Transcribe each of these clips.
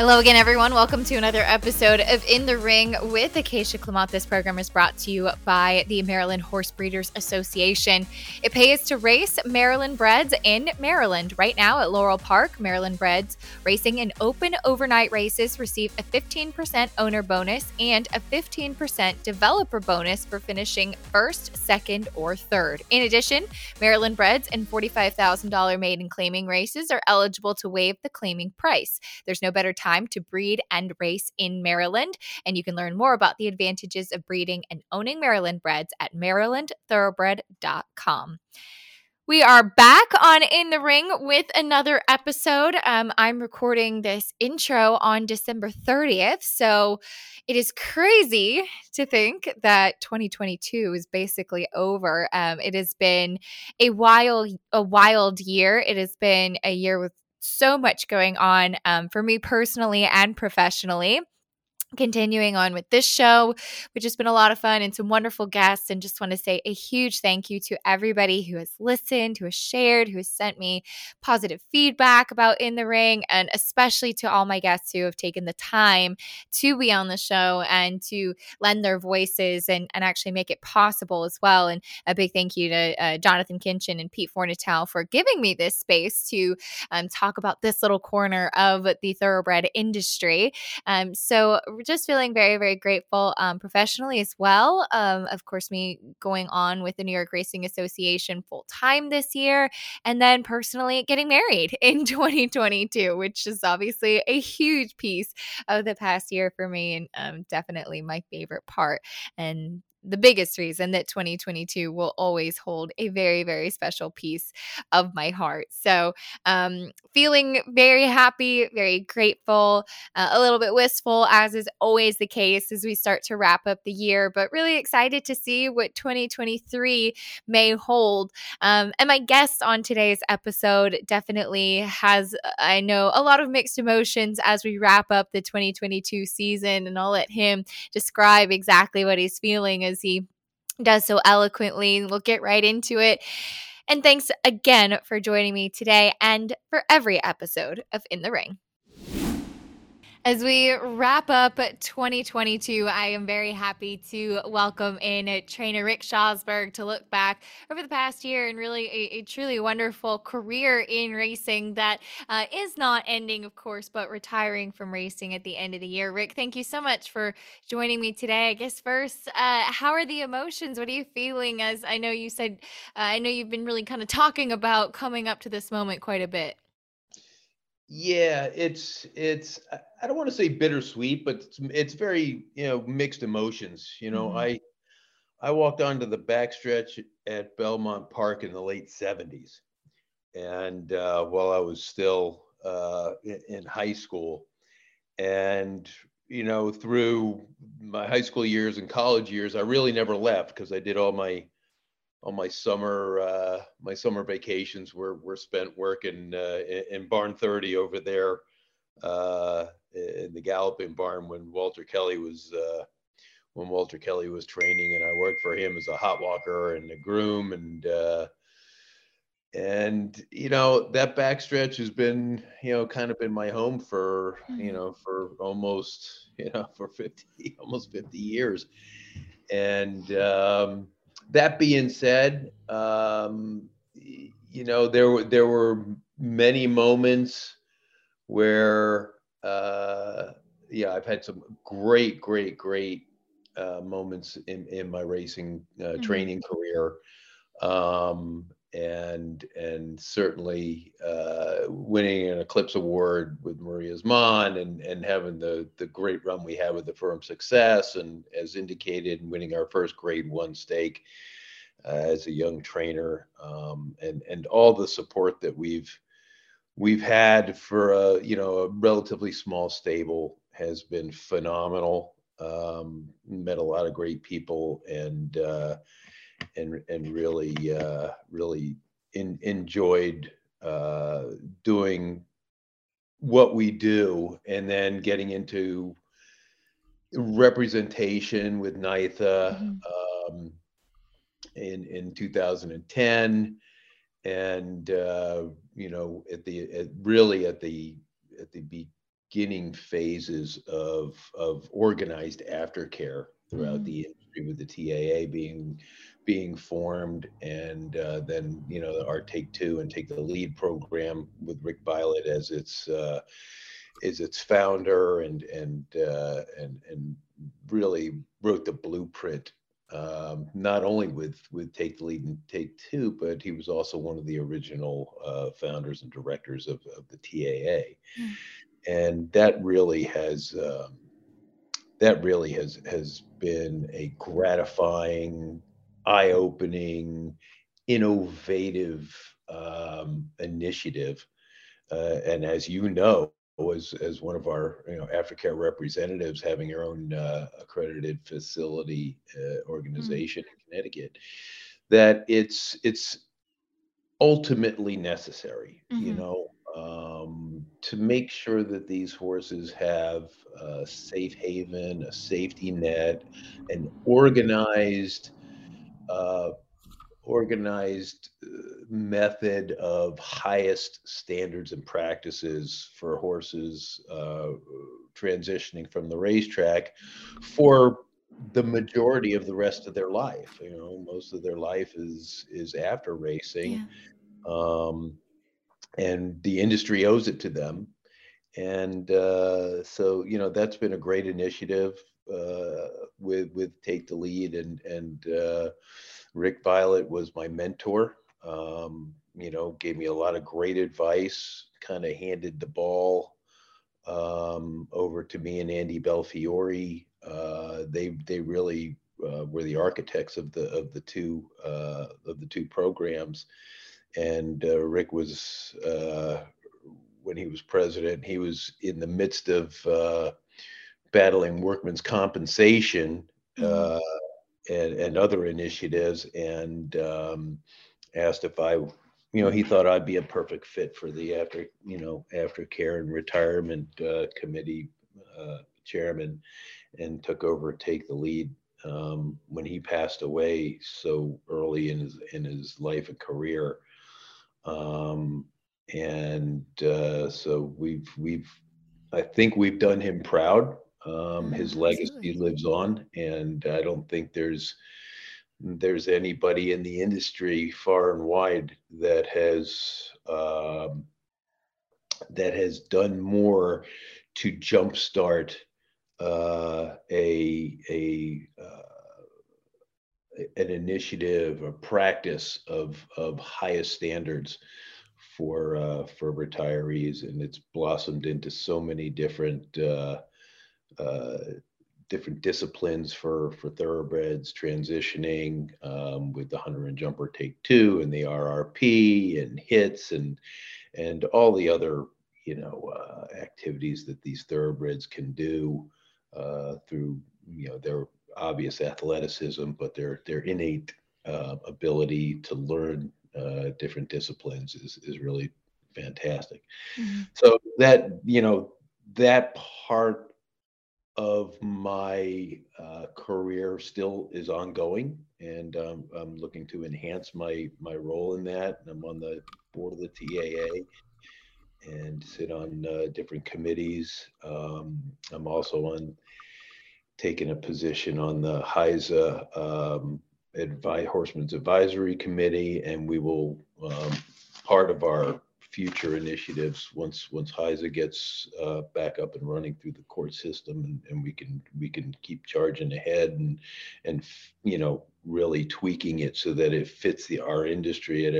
Hello again, everyone. Welcome to another episode of In the Ring with Acacia Clement. This program is brought to you by the Maryland Horse Breeders Association. It pays to race Maryland breds in Maryland. Right now at Laurel Park, Maryland breds racing in open overnight races receive a 15% owner bonus and a 15% developer bonus for finishing first, second, or third. In addition, Maryland breds and $45,000 maiden claiming races are eligible to waive the claiming price. There's no better time to breed and race in Maryland, and you can learn more about the advantages of breeding and owning Maryland breds at Marylandthoroughbred.com. We are back on In the Ring with another episode. I'm recording this intro on December 30th, so it is crazy to think that 2022 is basically over. It has been a wild year. It has been a year with so much going on for me personally and professionally. Continuing on with this show, which has been a lot of fun and some wonderful guests, and just want to say a huge thank you to everybody who has listened, who has shared, who has sent me positive feedback about In the Ring, and especially to all my guests who have taken the time to be on the show and to lend their voices and actually make it possible as well. And a big thank you to Jonathan Kinchin and Pete Fornatale for giving me this space to talk about this little corner of the thoroughbred industry. So just feeling very, very grateful professionally as well. Of course, me going on with the New York Racing Association full-time this year, and then personally getting married in 2022, which is obviously a huge piece of the past year for me, and definitely my favorite part, and the biggest reason that 2022 will always hold a very, very special piece of my heart. So feeling very happy, very grateful, a little bit wistful, as is always the case as we start to wrap up the year, but really excited to see what 2023 may hold. And my guest on today's episode definitely has, I know, a lot of mixed emotions as we wrap up the 2022 season, and I'll let him describe exactly what he's feeling as he does so eloquently. We'll get right into it. And thanks again for joining me today and for every episode of In the Ring. As we wrap up 2022, I am very happy to welcome in trainer Rick Schosberg to look back over the past year and really a truly wonderful career in racing that is not ending, of course, but retiring from racing at the end of the year. Rick, thank you so much for joining me today. I guess first, how are the emotions? What are you feeling? As I know you said, I know you've been really kind of talking about coming up to this moment quite a bit. Yeah, it's I don't want to say bittersweet, but it's very, mixed emotions. Mm-hmm. I walked onto the backstretch at Belmont Park in the late 70s. And while I was still in high school, and, through my high school years and college years, I really never left because I did all my summer vacations were spent working in barn 30 over there in the galloping barn when Walter Kelly was training, and I worked for him as a hot walker and a groom, and that backstretch has been kind of been my home for for almost for 50 years, and. That being said, there were many moments where, I've had some great moments in my racing training career, and certainly winning an Eclipse Award with Maria's Mon, and having the great run we had with the Firm Success, and as indicated, winning our first Grade 1 stake as a young trainer, and all the support that we've had for a relatively small stable has been phenomenal. Met a lot of great people, and really enjoyed doing what we do, and then getting into representation with NYTHA in 2010, and at the beginning phases of organized aftercare throughout the industry, with the TAA being formed, and then our Take Two and Take the Lead program with Rick Violette as its founder, and really wrote the blueprint, not only with Take the Lead and Take Two, but he was also one of the original founders and directors of the TAA. Mm. And that really has been a gratifying, eye-opening, innovative initiative. And as you know, as one of our aftercare representatives, having your own accredited facility organization in Connecticut, that it's ultimately necessary, to make sure that these horses have a safe haven, a safety net, an organized method of highest standards and practices for horses transitioning from the racetrack for the majority of the rest of their life. Most of their life is after racing. Yeah. And the industry owes it to them. And so, that's been a great initiative with Take the Lead, and Rick Violette was my mentor, gave me a lot of great advice, kind of handed the ball over to me and Andy Belfiore. They really were the architects of the two programs. And Rick was, when he was president, he was in the midst of battling workman's compensation and other initiatives, and asked if I, he thought I'd be a perfect fit for the aftercare and retirement committee chairman, and took over, Take the Lead when he passed away so early in his life and career. So I think we've done him proud. His legacy lives on, and I don't think there's anybody in the industry far and wide that has done more to jumpstart an initiative, a practice of highest standards for retirees, and it's blossomed into so many different disciplines for thoroughbreds transitioning, with the Hunter and Jumper Take Two and the RRP and HITS and all the other activities that these thoroughbreds can do through their obvious athleticism, but their innate ability to learn different disciplines is really fantastic. Mm-hmm. So that part of my career still is ongoing, and I'm looking to enhance my role in that. And I'm on the board of the TAA and sit on different committees. I'm also taking a position on the HISA Horseman's Advisory Committee, and we will, part of our future initiatives, once HISA gets back up and running through the court system, and we can keep charging ahead and really tweaking it so that it fits our industry at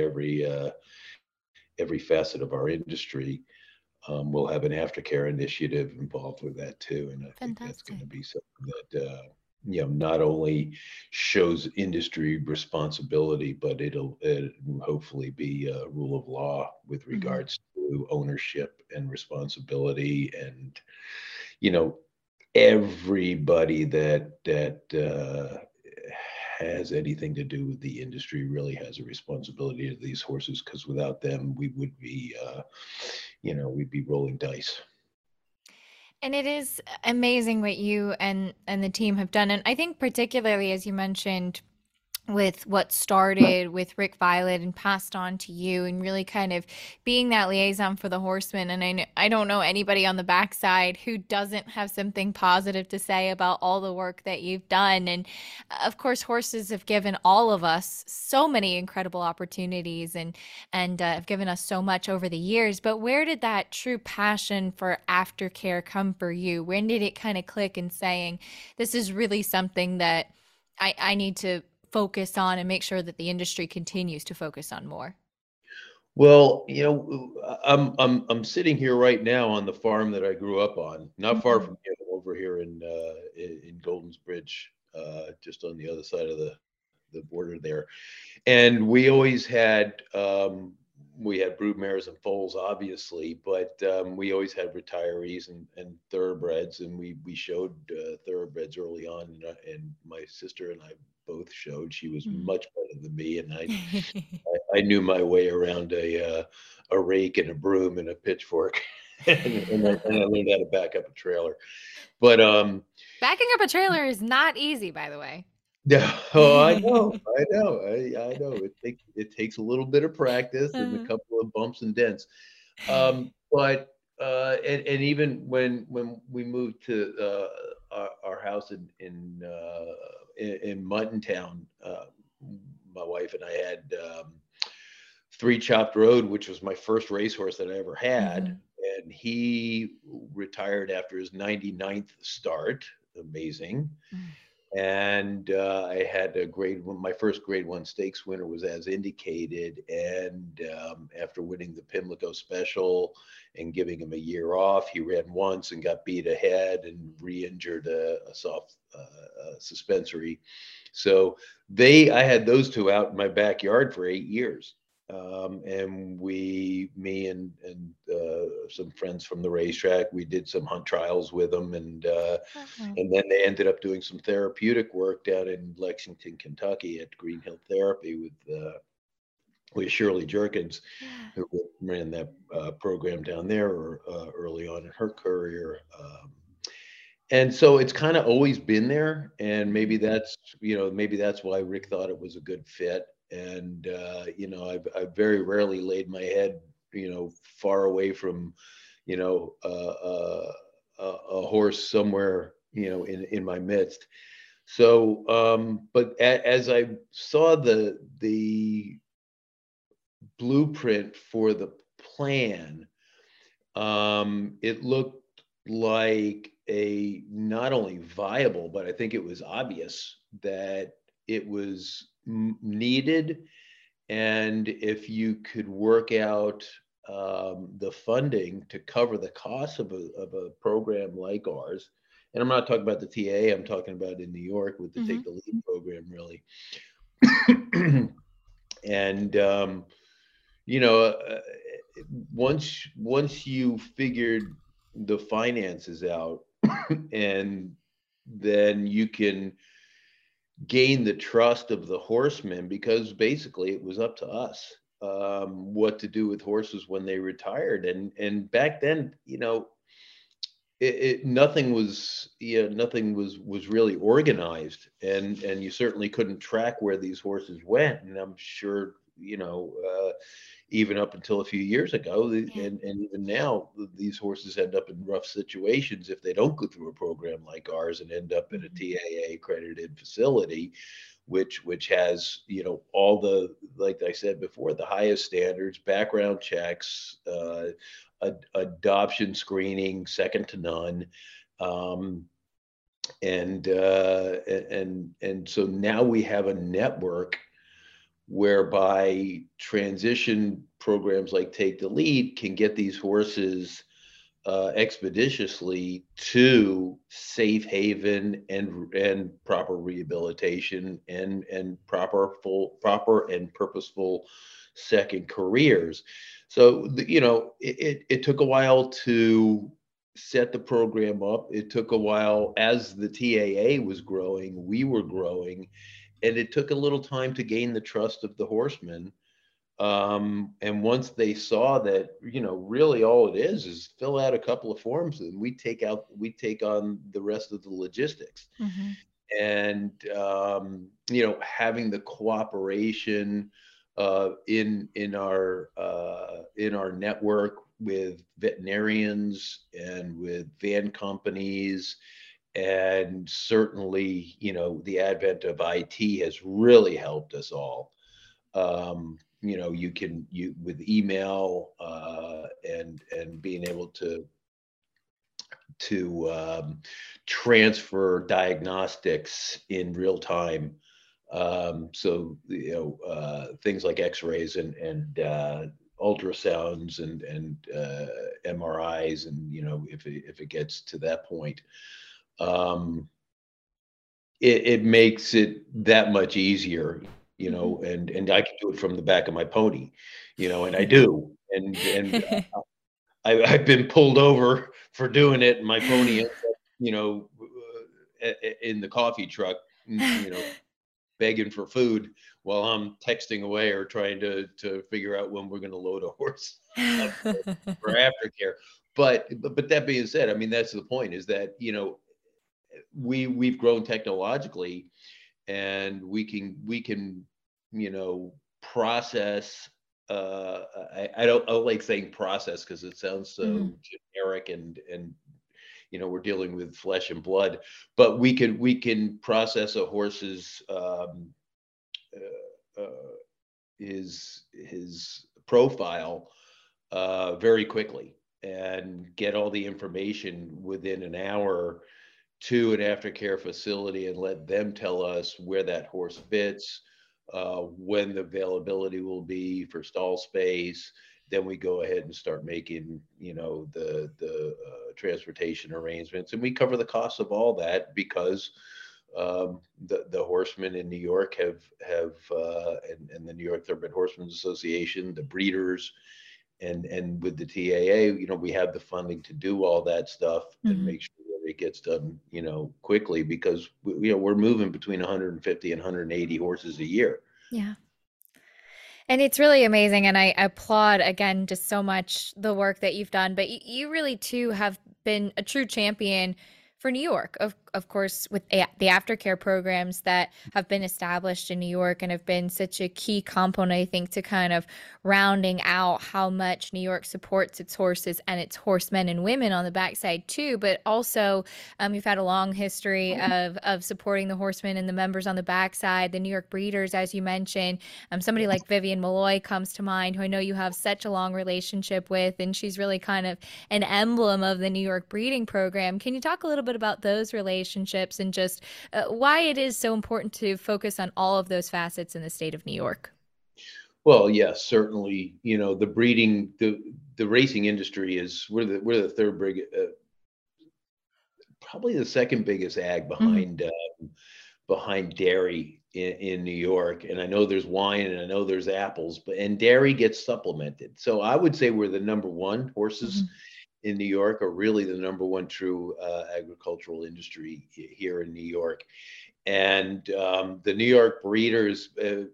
every facet of our industry. We'll have an aftercare initiative involved with that too, and I think that's going to be something that not only shows industry responsibility, but it will hopefully be a rule of law with regards to ownership and responsibility, and everybody that has anything to do with the industry really has a responsibility to these horses, because without them we would be we'd be rolling dice. And it is amazing what you and the team have done. And I think particularly, as you mentioned, with what started with Rick Violette and passed on to you, and really kind of being that liaison for the horsemen. And I don't know anybody on the backside who doesn't have something positive to say about all the work that you've done. And of course, horses have given all of us so many incredible opportunities and have given us so much over the years. But where did that true passion for aftercare come for you? When did it kind of click and saying, this is really something that I need to focus on and make sure that the industry continues to focus on more? Well, you know, I'm sitting here right now on the farm that I grew up on, not far from here, over here in Golden's Bridge, just on the other side of the border there. And we always had, we had broodmares and foals, obviously, but we always had retirees and thoroughbreds, and we showed thoroughbreds early on, and my sister and I both showed. She was much better than me, and I knew my way around a rake and a broom and a pitchfork, and I learned how to back up a trailer. But backing up a trailer is not easy, by the way. No, oh, I know. It takes a little bit of practice and a couple of bumps and dents. But even when we moved to our house in Muttontown, my wife and I had Three Chopped Road, which was my first racehorse that I ever had, and he retired after his 99th start. Amazing. And I had a grade one, my first grade one stakes winner was As Indicated. And after winning the Pimlico Special and giving him a year off, he ran once and got beat ahead and re-injured a soft suspensory. So I had those two out in my backyard for 8 years. And me and some friends from the racetrack, we did some hunt trials with them, and then they ended up doing some therapeutic work down in Lexington, Kentucky, at Green Hill Therapy with Shirley Jerkins, who ran that program down there early on in her career. And so it's kind of always been there, and maybe that's why Rick thought it was a good fit. And, you know, I've very rarely laid my head, you know, far away from, you know, a horse somewhere, you know, in my midst. So, but as I saw the blueprint for the plan, it looked like not only viable, but I think it was obvious that it was needed. And if you could work out the funding to cover the cost of a program like ours, and I'm not talking about the TAA, I'm talking about in New York with the Take the Lead program, really. And, you know, once you figured the finances out, and then you can gain the trust of the horsemen, because basically it was up to us what to do with horses when they retired. And back then, you know, nothing was really organized, and you certainly couldn't track where these horses went. And I'm sure, you know, even up until a few years ago, and even now, these horses end up in rough situations if they don't go through a program like ours and end up in a TAA accredited facility, which has, you know, all the, like I said before, the highest standards, background checks, adoption screening, second to none. And so now we have a network whereby transition programs like Take the Lead can get these horses expeditiously to safe haven and proper rehabilitation and proper and purposeful second careers. So, you know, it took a while to set the program up. It took a while. As the TAA was growing, we were growing. And it took a little time to gain the trust of the horsemen. And once they saw that, you know, really all it is fill out a couple of forms, and we take on the rest of the logistics. and having the cooperation in our network with veterinarians and with van companies, and certainly the advent of IT has really helped us all. You with email and being able to transfer diagnostics in real time. Things like X-rays and ultrasounds and MRIs, and if it gets to that point, it makes it that much easier. And I can do it from the back of my pony, and I do. And I've been pulled over for doing it, and my pony ends up, in the coffee truck, begging for food while I'm texting away or trying to figure out when we're going to load a horse for aftercare. But that being said, I mean, that's the point, is that, we've grown technologically, and we can process. I don't like saying process, because it sounds so generic, and we're dealing with flesh and blood, but we can process a horse's his profile very quickly and get all the information within an hour to an aftercare facility, and let them tell us where that horse fits, when the availability will be for stall space. Then we go ahead and start making, the transportation arrangements, and we cover the cost of all that, because the horsemen in New York have and the New York Thoroughbred Horsemen's Association, the breeders, and with the TAA, we have the funding to do all that stuff and make sure it gets done, quickly, because we're moving between 150 and 180 horses a year. Yeah. And it's really amazing. And I applaud, again, just so much the work that you've done, but you really too have been a true champion for New York, of course, with the aftercare programs that have been established in New York and have been such a key component, I think, to kind of rounding out how much New York supports its horses and its horsemen and women on the backside too. But also, you've had a long history of supporting the horsemen and the members on the backside, the New York breeders, as you mentioned. Somebody like Vivian Malloy comes to mind, who I know you have such a long relationship with, and she's really kind of an emblem of the New York breeding program. Can you talk a little bit about those relationships and just why it is so important to focus on all of those facets in the state of New York? Well, yes, certainly. The breeding, the racing industry is, we're the third big, probably the second biggest ag behind dairy in New York. And I know there's wine, and I know there's apples, and dairy gets supplemented. So I would say we're the number one. Horses in New York are really the number one true agricultural industry here in New York. And the New York breeders, I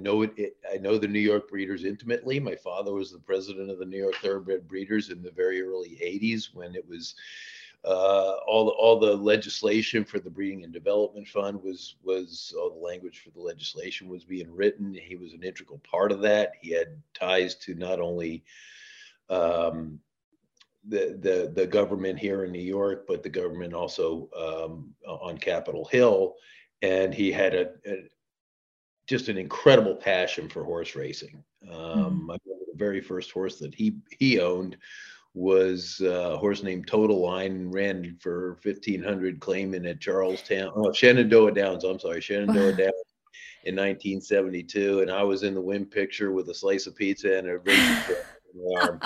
know the New York breeders intimately. My father was the president of the New York Thoroughbred Breeders in the very early 80s, when it was all the legislation for the Breeding and Development Fund was all the language for the legislation was being written. He was an integral part of that. He had ties to not only the government here in New York, but the government also on Capitol Hill, and he had just an incredible passion for horse racing. I remember the very first horse that he owned was a horse named Total Line, and ran for 1,500 claiming at Shenandoah Downs in 1972, and I was in the wind picture with a slice of pizza and a racing trip in my arm.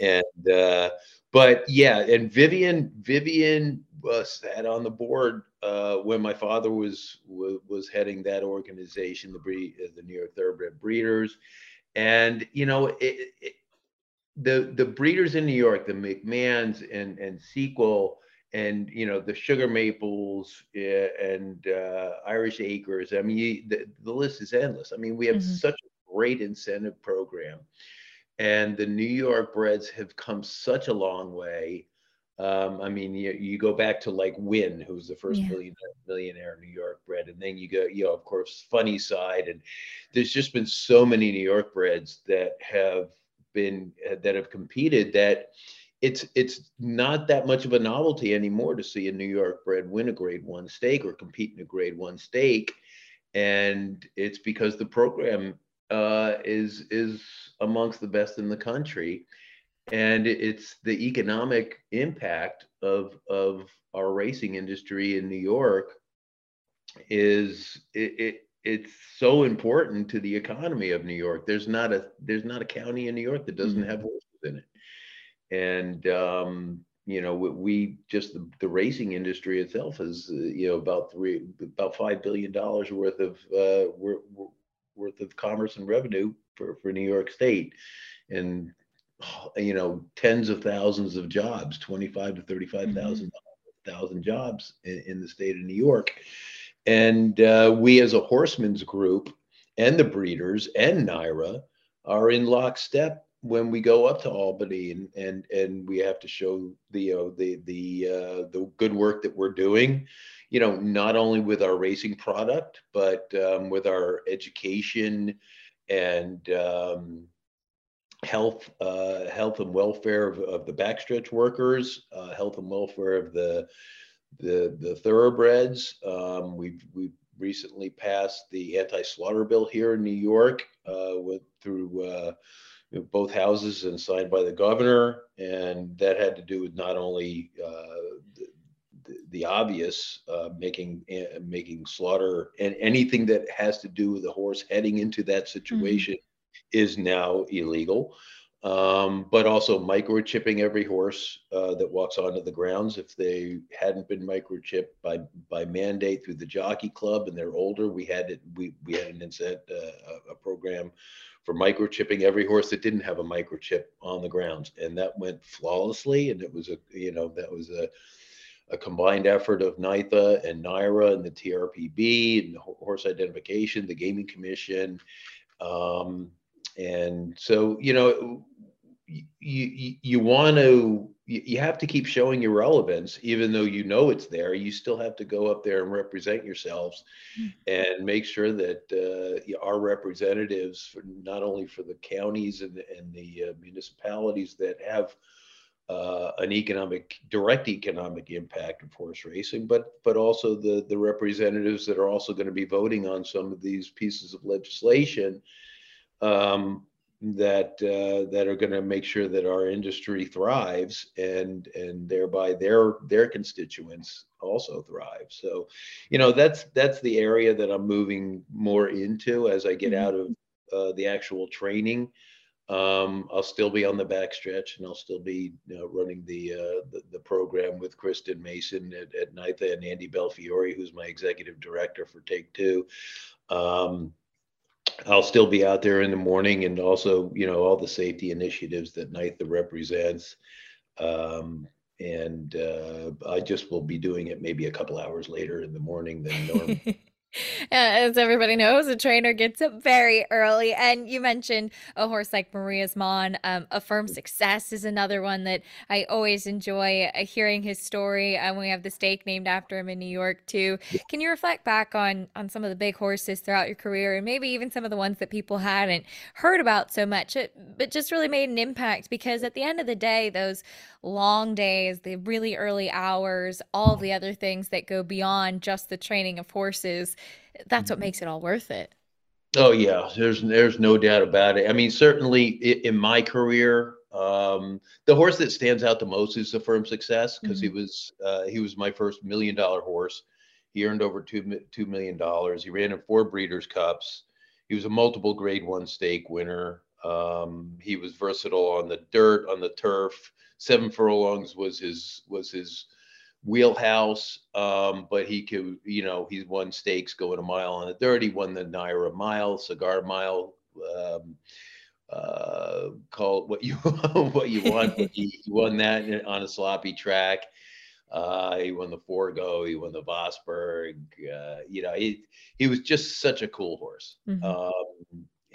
And and Vivian sat on the board when my father was heading that organization, the New York Thoroughbred Breeders. And the breeders in New York, the McMahons and Sequel, and the Sugar Maples and Irish Acres. I mean, the list is endless. I mean, we have such a great incentive program. And the New York breds have come such a long way I mean, you go back to like Wynn, who's the first millionaire New York bred, and then you go, you know, of course, Funny Side, and there's just been so many New York breds that have been that have competed that it's not that much of a novelty anymore to see a New York bred win a Grade One stake or compete in a Grade One stake, and it's because the program is amongst the best in the country. And it's the economic impact of our racing industry in New York is it's so important to the economy of New York. There's not a county in New York that doesn't have horses in it. And you know, we just the racing industry itself is you know about $5 billion worth of commerce and revenue for New York State, and you know, tens of thousands of jobs, 25 to 35,000 jobs in the state of New York. And we as a horsemen's group and the breeders and NYRA are in lockstep when we go up to Albany, and we have to show the good work that we're doing, you know, not only with our racing product, but with our education and health and welfare of the backstretch workers, health and welfare of the thoroughbreds. We've recently passed the anti-slaughter bill here in New York through both houses and signed by the governor, and that had to do with not only the obvious making slaughter and anything that has to do with the horse heading into that situation. Is now illegal, but also microchipping every horse that walks onto the grounds. If they hadn't been microchipped by mandate through the jockey club and they're older, we had an incentive, a program for microchipping every horse that didn't have a microchip on the grounds, and that went flawlessly. And it was a combined effort of NYTHA and NYRA and the TRPB and horse identification, the Gaming Commission. And so, you know, you have to keep showing your relevance, even though you know it's there. You still have to go up there and represent yourselves and make sure that our representatives, not only for the counties and the municipalities that have an direct economic impact of horse racing, but also the representatives that are also going to be voting on some of these pieces of legislation that are going to make sure that our industry thrives and thereby their constituents also thrive. So, you know, that's the area that I'm moving more into as I get out of the actual training. I'll still be on the backstretch, and I'll still be running the program with Kristen Mason at NYTHA and Andy Belfiore, who's my executive director for Take Two. I'll still be out there in the morning, and also, you know, all the safety initiatives that NYTHA represents. I just will be doing it maybe a couple hours later in the morning than normal. As everybody knows, a trainer gets up very early, and you mentioned a horse like Maria's Mon. Affirmed Success is another one that I always enjoy hearing his story, and we have the stake named after him in New York too. Can you reflect back on some of the big horses throughout your career, and maybe even some of the ones that people hadn't heard about so much, but just really made an impact? Because at the end of the day, those long days, the really early hours, all of the other things that go beyond just the training of horses, that's what makes it all worth it. Oh yeah, there's no doubt about it. I mean, certainly in my career, the horse that stands out the most is Affirmed Success, because he was my first $1 million horse. He earned over $2 million. He ran in 4 Breeders' Cups. He was a multiple Grade One stake winner. He was versatile on the dirt, on the turf. 7 furlongs was his wheelhouse, but he could, you know, he's won stakes going a mile on the dirt. He won the NYRA Mile, Cigar Mile, call it what you want. But he won that on a sloppy track. He won the Forgo. He won the Vosburg. You know, he was just such a cool horse.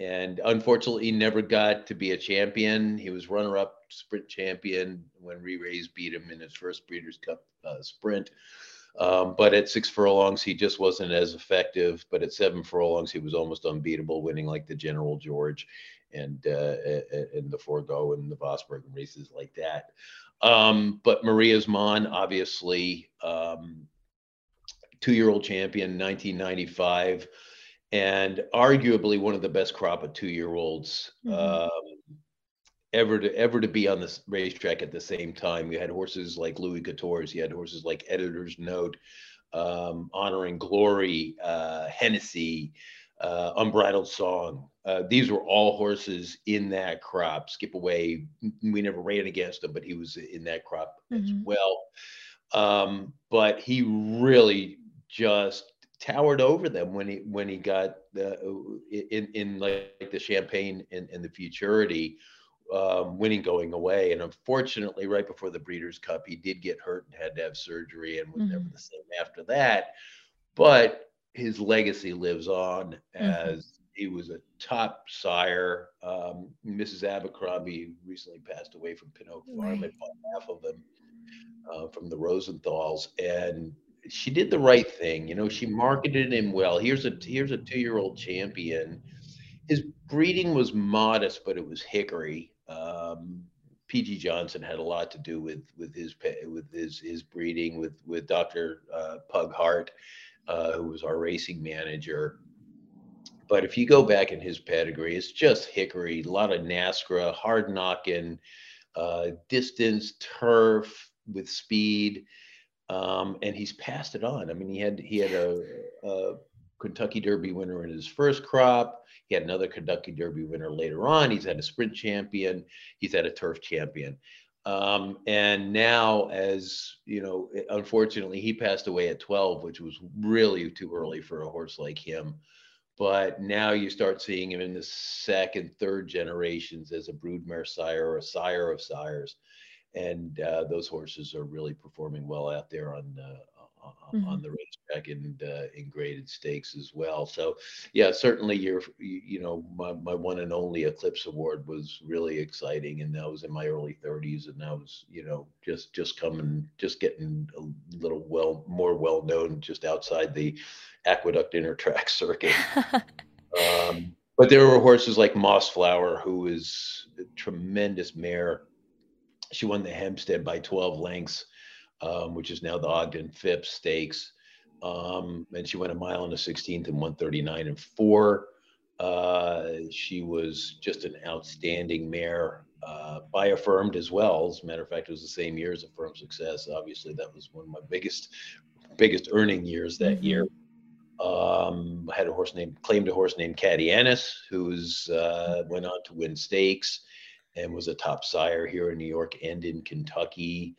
and unfortunately never got to be a champion. He was runner-up sprint champion when Re-Raise beat him in his first Breeders' Cup sprint. But at 6 furlongs, he just wasn't as effective. But at 7 furlongs, he was almost unbeatable, winning like the General George and the Forgo and the Vosburg and races like that. But Maria's Mon, obviously, two-year-old champion, 1995, and arguably one of the best crop of two-year-olds ever to be on this racetrack at the same time. You had horses like Louis Couture's, you had horses like Editor's Note, Honoring Glory, Hennessy, Unbridled Song. These were all horses in that crop. Skip Away, we never ran against him, but he was in that crop as well. But he really just towered over them when he got in like the Champagne and the Futurity, winning going away. And unfortunately, right before the Breeders' Cup, he did get hurt and had to have surgery and was never the same after that. But his legacy lives on as he was a top sire. Mrs. Abercrombie recently passed away from Pimlico Farm. I bought half of them from the Rosenthals, and she did the right thing. You know, she marketed him well. Here's a two-year-old champion. His breeding was modest, but it was hickory. P.G. Johnson had a lot to do with his breeding with Dr. Pug Hart, who was our racing manager. But if you go back in his pedigree, it's just hickory, a lot of NASCRA, hard knocking, distance, turf with speed, and he's passed it on. I mean, he had a Kentucky Derby winner in his first crop. He had another Kentucky Derby winner later on. He's had a sprint champion. He's had a turf champion. And now, as you know, unfortunately, he passed away at 12, which was really too early for a horse like him. But now you start seeing him in the second, third generations as a broodmare sire or a sire of sires. And those horses are really performing well out there on the racetrack and in graded stakes as well. So, yeah, certainly my one and only Eclipse Award was really exciting, and that was in my early 30s, and that was, you know, just getting a little more well known just outside the Aqueduct Inner Track circuit. But there were horses like Mossflower, who is a tremendous mare. She won the Hempstead by 12 lengths. Which is now the Ogden Phipps Stakes. And she went 1 mile and a 16th and 1:39.4. She was just an outstanding mare by Affirmed as well. As a matter of fact, it was the same year as Firm Success. Obviously, that was one of my biggest earning years that year. I had claimed a horse named Caddy Annis, who's went on to win stakes and was a top sire here in New York and in Kentucky.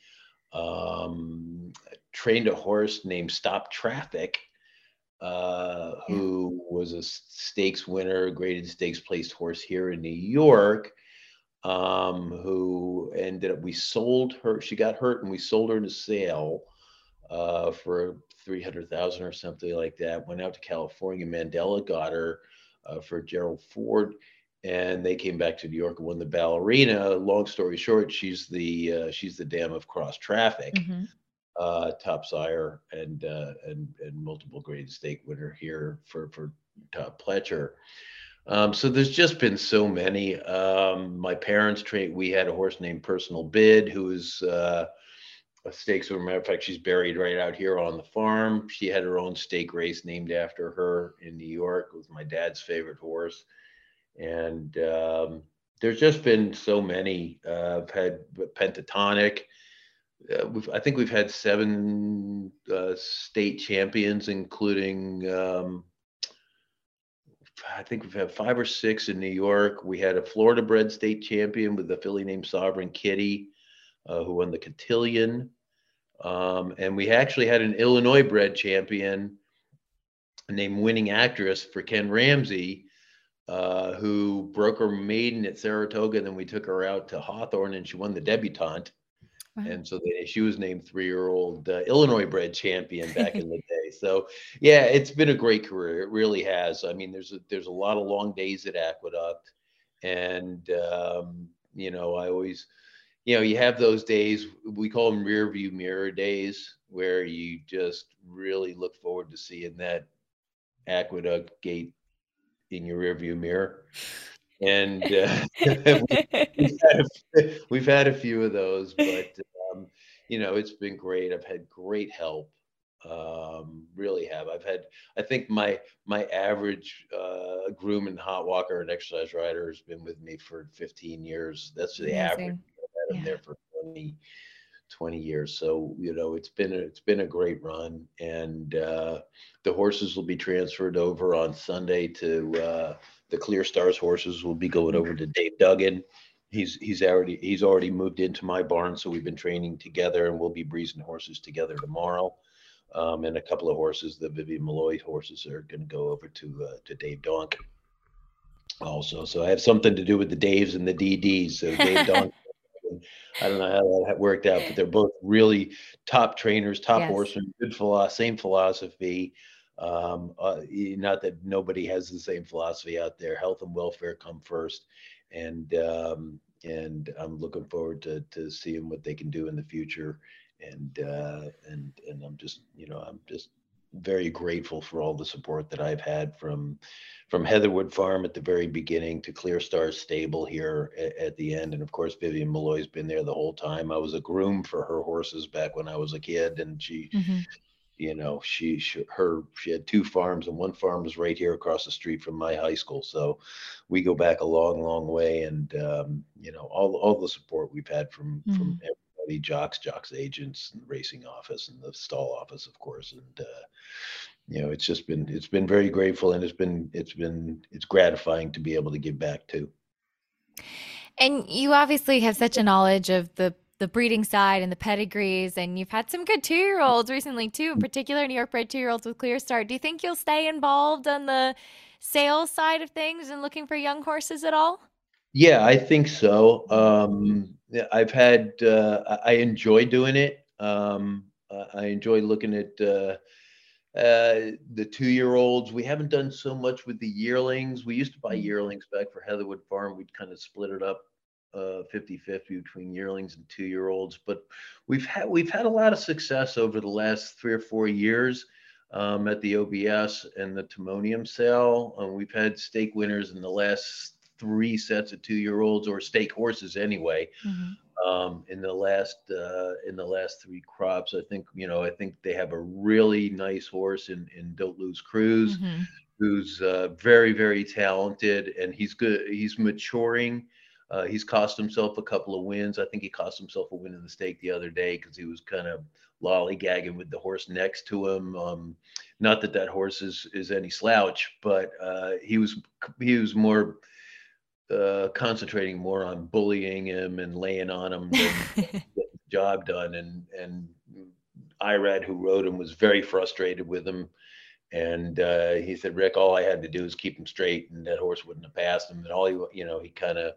Trained a horse named Stop Traffic, who was a stakes winner, graded stakes placed horse here in New York, who ended up, we sold her, she got hurt and we sold her to sale for $300,000 or something like that. Went out to California, Mandela got her for Gerald Ford. And they came back to New York and won the Ballerina. Long story short, she's the dam of Cross Traffic, top sire and multiple grade stake winner here for Todd Pletcher. So there's just been so many. My parents we had a horse named Personal Bid, who is a stakes winner. As a matter of fact, she's buried right out here on the farm. She had her own stake race named after her in New York. It was my dad's favorite horse. And there's just been so many. I've had Pentatonic. I think we've had 7 state champions, including I think we've had 5 or 6 in New York. We had a Florida-bred state champion with a filly named Sovereign Kitty, who won the Cotillion. And we actually had an Illinois-bred champion named Winning Actress for Ken Ramsey, who broke her maiden at Saratoga, and then we took her out to Hawthorne, and she won the debutante. Wow. And so she was named 3-year-old Illinois-bred champion back in the day. So yeah, it's been a great career. It really has. I mean, there's a lot of long days at Aqueduct, and you know, I always, you know, you have those days, we call them rear view mirror days, where you just really look forward to seeing that Aqueduct gate in your rear view mirror. And we've had a few of those, but you know, it's been great. I've had great help, really have. I've had, I think my average groom and hot walker and exercise rider has been with me for 15 years. That's the average. I've had him there for 20 years. So, you know, it's been a great run, and the horses will be transferred over on Sunday to the Clear Stars horses will be going over to Dave Duggan. He's already moved into my barn, so we've been training together, and we'll be breezing horses together tomorrow. And a couple of horses, the Vivian Malloy horses, are going to go over to Dave Donk also. So I have something to do with the Daves and the DDs. So Dave Donk, I don't know how that worked out, but they're both really top trainers, top horsemen, good same philosophy. Not that nobody has the same philosophy out there. Health and welfare come first. And I'm looking forward to seeing what they can do in the future. And I'm just, you know, I'm just very grateful for all the support that I've had from Heatherwood Farm at the very beginning to Clear Star Stable here at the end. And of course, Vivian Malloy's been there the whole time. I was a groom for her horses back when I was a kid, and she, you know, she had two farms, and one farm was right here across the street from my high school. So we go back a long, long way, and you know, all the support we've had from everybody, jocks, agents, and the racing office, and the stall office, of course. And you know, it's just been, it's been very grateful, and it's gratifying to be able to give back too. And you obviously have such a knowledge of the breeding side and the pedigrees, and you've had some good 2-year-olds recently too, in particular New York bred 2-year-olds with Clear Start. Do you think you'll stay involved on the sales side of things and looking for young horses at all? Yeah, I think so. I've had, I enjoy doing it. I enjoy looking at the 2-year-olds. We haven't done so much with the yearlings. We used to buy yearlings back for Heatherwood Farm. We'd kind of split it up 50-50 between yearlings and 2-year-olds, but we've had a lot of success over the last 3 or 4 years at the OBS and the Timonium sale. We've had stake winners in the last 3 sets of 2-year-olds, or stake horses anyway, in the last 3 crops. I think, you know, I think they have a really nice horse in Don't Lose Cruise, who's very, very talented, and he's good. He's maturing. He's cost himself a couple of wins. I think he cost himself a win in the stake the other day because he was kind of lollygagging with the horse next to him. Not that that horse is any slouch, but he was more concentrating more on bullying him and laying on him than getting the job done. And Irad, who rode him, was very frustrated with him. And he said, Rick, all I had to do is keep him straight, and that horse wouldn't have passed him. And all he, you know, he kind of,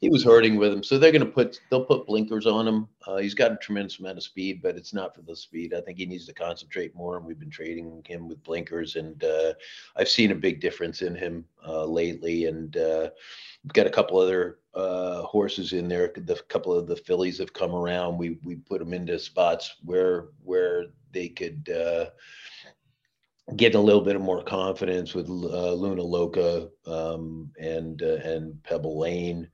he was hurting with him. So they're going to they'll put blinkers on him. He's got a tremendous amount of speed, but it's not for the speed. I think he needs to concentrate more. And we've been trading him with blinkers, and I've seen a big difference in him lately. And we've got a couple other horses in there. A couple of the fillies have come around. We put them into spots where they could, getting a little bit of more confidence with Luna Loca and Pebble Lane.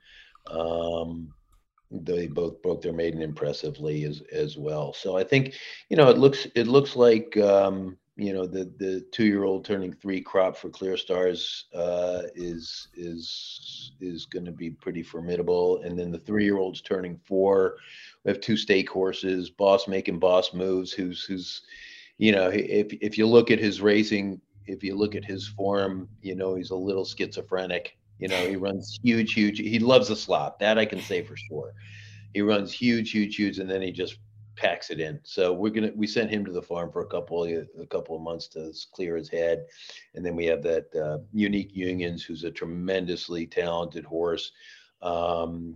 They both broke their maiden impressively as well. So I think, you know, it looks like you know, the 2-year-old turning 3 crop for Clear Stars is going to be pretty formidable. And then the 3-year-olds turning 4. We have 2 stake horses. Boss Making Boss Moves, who's you know, if you look at his racing, if you look at his form, you know, he's a little schizophrenic. You know, he runs huge. He loves a slop. That I can say for sure. He runs huge, and then he just packs it in. So we sent him to the farm for a couple of months to clear his head. And then we have that Unique Unions, who's a tremendously talented horse.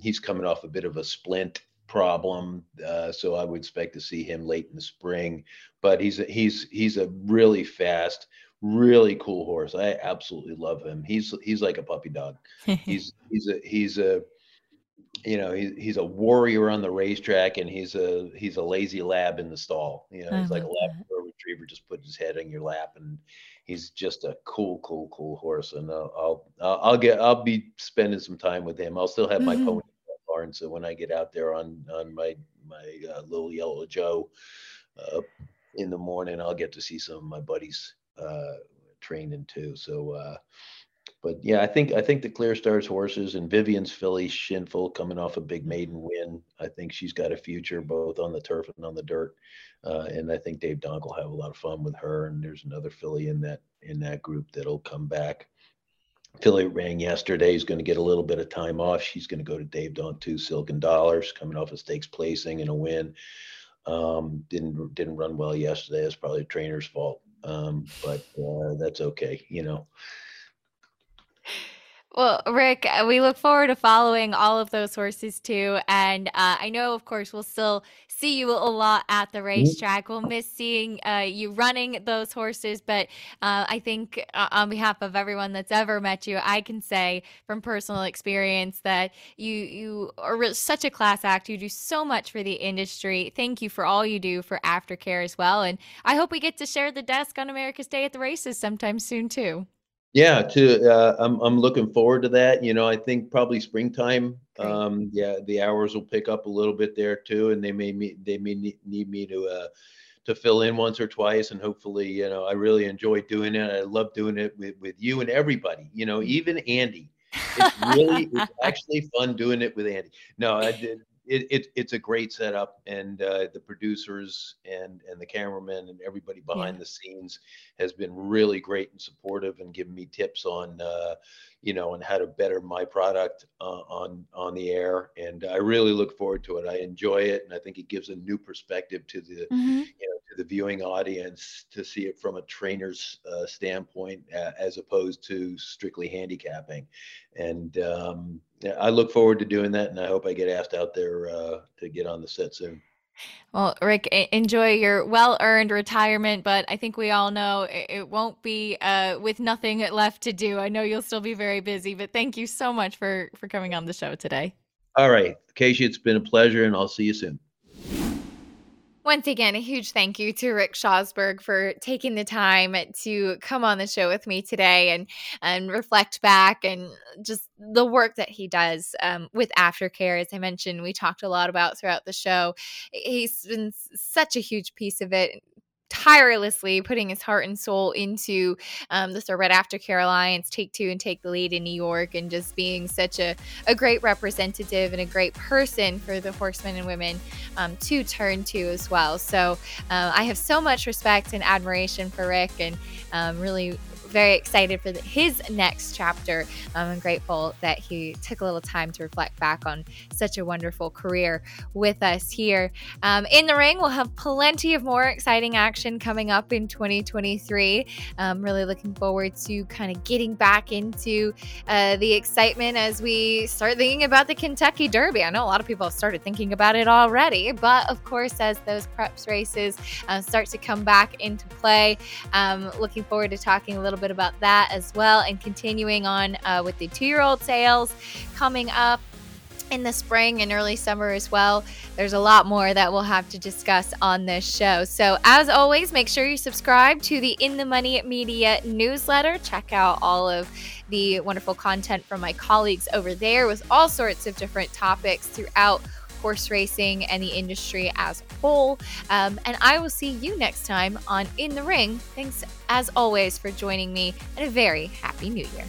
He's coming off a bit of a splint problem. So I would expect to see him late in the spring, but he's a really fast, really cool horse. I absolutely love him. He's like a puppy dog. He's a warrior on the racetrack, and he's a lazy lab in the stall. You know, he's like a Labrador retriever, just put his head on your lap, and he's just a cool horse. And I'll be spending some time with him. I'll still have my pony in the barn, so when I get out there on my little yellow Joe in the morning, I'll get to see some of my buddies training too. So. But yeah, I think the Clear Stars horses and Vivian's filly Shinful, coming off a big maiden win, I think she's got a future both on the turf and on the dirt. And I think Dave Donk will have a lot of fun with her. And there's another filly in that group that'll come back. Filly rang yesterday, is going to get a little bit of time off. She's going to go to Dave Donk too. Silken Dollars, coming off a stakes placing and a win. Didn't run well yesterday. It's probably the trainer's fault, but that's okay, you know. Well, Rick, we look forward to following all of those horses too. And I know, of course, we'll still see you a lot at the racetrack. We'll miss seeing you running those horses. But I think on behalf of everyone that's ever met you, I can say from personal experience that you are such a class act. You do so much for the industry. Thank you for all you do for aftercare as well. And I hope we get to share the desk on America's Day at the Races sometime soon too. Yeah, I'm looking forward to that. You know, I think probably springtime. The hours will pick up a little bit there too, and they may need me to fill in once or twice. And hopefully, you know, I really enjoy doing it. I love doing it with you and everybody. You know, even Andy. It's actually fun doing it with Andy. No, I did. It's a great setup, and the producers and the cameramen and everybody behind the scenes has been really great and supportive, and giving me tips on, on how to better my product on the air. And I really look forward to it. I enjoy it, and I think it gives a new perspective to the, to the viewing audience, to see it from a trainer's standpoint as opposed to strictly handicapping. And I look forward to doing that, and I hope I get asked out there to get on the set soon. Well, Rick, enjoy your well-earned retirement, but I think we all know it won't be with nothing left to do. I know you'll still be very busy, but thank you so much for coming on the show today. All right, Acacia, it's been a pleasure, and I'll see you soon. Once again, a huge thank you to Rick Schosberg for taking the time to come on the show with me today and reflect back, and just the work that he does with aftercare. As I mentioned, we talked a lot about throughout the show. He's been such a huge piece of it, tirelessly putting his heart and soul into the Thoroughbred Aftercare Alliance, Take Two, and Take the Lead in New York, and just being such a great representative and a great person for the horsemen and women to turn to as well. So I have so much respect and admiration for Rick, and really very excited for his next chapter. I'm grateful that he took a little time to reflect back on such a wonderful career with us here. In the ring, we'll have plenty of more exciting action coming up in 2023. I'm really looking forward to kind of getting back into the excitement as we start thinking about the Kentucky Derby. I know a lot of people have started thinking about it already, but of course, as those preps races start to come back into play, I'm looking forward to talking a little bit about that as well, and continuing on with the two-year-old sales coming up in the spring and early summer as well. There's a lot more that we'll have to discuss on this show. So as always, make sure you subscribe to the In the Money Media newsletter. Check out all of the wonderful content from my colleagues over there with all sorts of different topics throughout horse racing and the industry as a whole. And I will see you next time on In the Ring. Thanks as always for joining me, and a very happy new year.